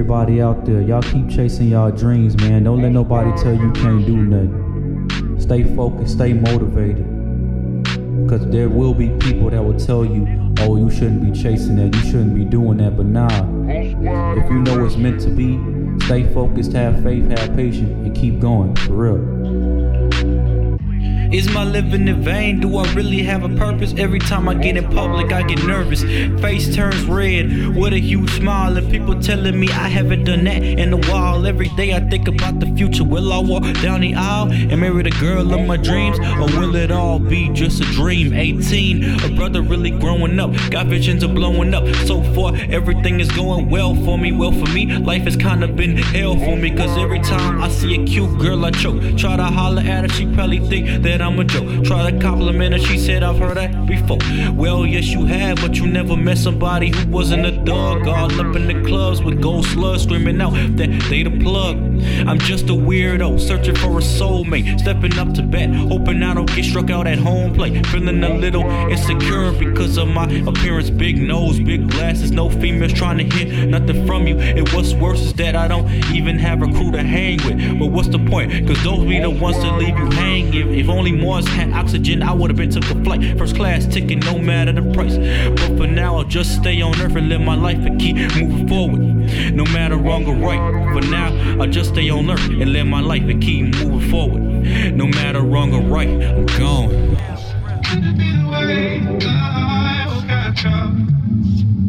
everybody out there, y'all keep chasing y'all dreams, man. Don't let nobody tell you can't do nothing. Stay focused, stay motivated. Cause there will be people that will tell you, oh, you shouldn't be chasing that, you shouldn't be doing that, but nah. If you know it's meant to be, stay focused, have faith, have patience, and keep going, for real. Is my living in vain? Do I really have a purpose? Every time I get in public, I get nervous. Face turns red with a huge smile, and people telling me I haven't done that in a while. Every day I think about the future. Will I walk down the aisle and marry the girl of my dreams? Or will it all be just a dream? 18, a brother really growing up, got visions of blowing up. So far, everything is going well for me. Life has kind of been hell for me, cause every time I see a cute girl I choke. Try to holler at her, she probably think that I'm a joke. Try to compliment her, she said I've heard that before. Well, yes you have, but you never met somebody who wasn't a thug. All up in the clubs with gold slugs, screaming out that they the plug. I'm just a weirdo, searching for a soulmate, stepping up to bat, hoping I don't get struck out at home plate. Feeling a little insecure because of my appearance, big nose, big glasses, no females trying to hit nothing from you. And what's worse is that I don't even have a crew to hang with. But what's the point, cause those be the ones that leave you hanging. If only Mars had oxygen, I would've been took a flight, first class ticket, no matter the price. But for now I'll just stay on earth and live my life and keep moving forward, no matter wrong or right. For now I'll just stay on earth and live my life and keep moving forward, no matter wrong or right. I'm gone.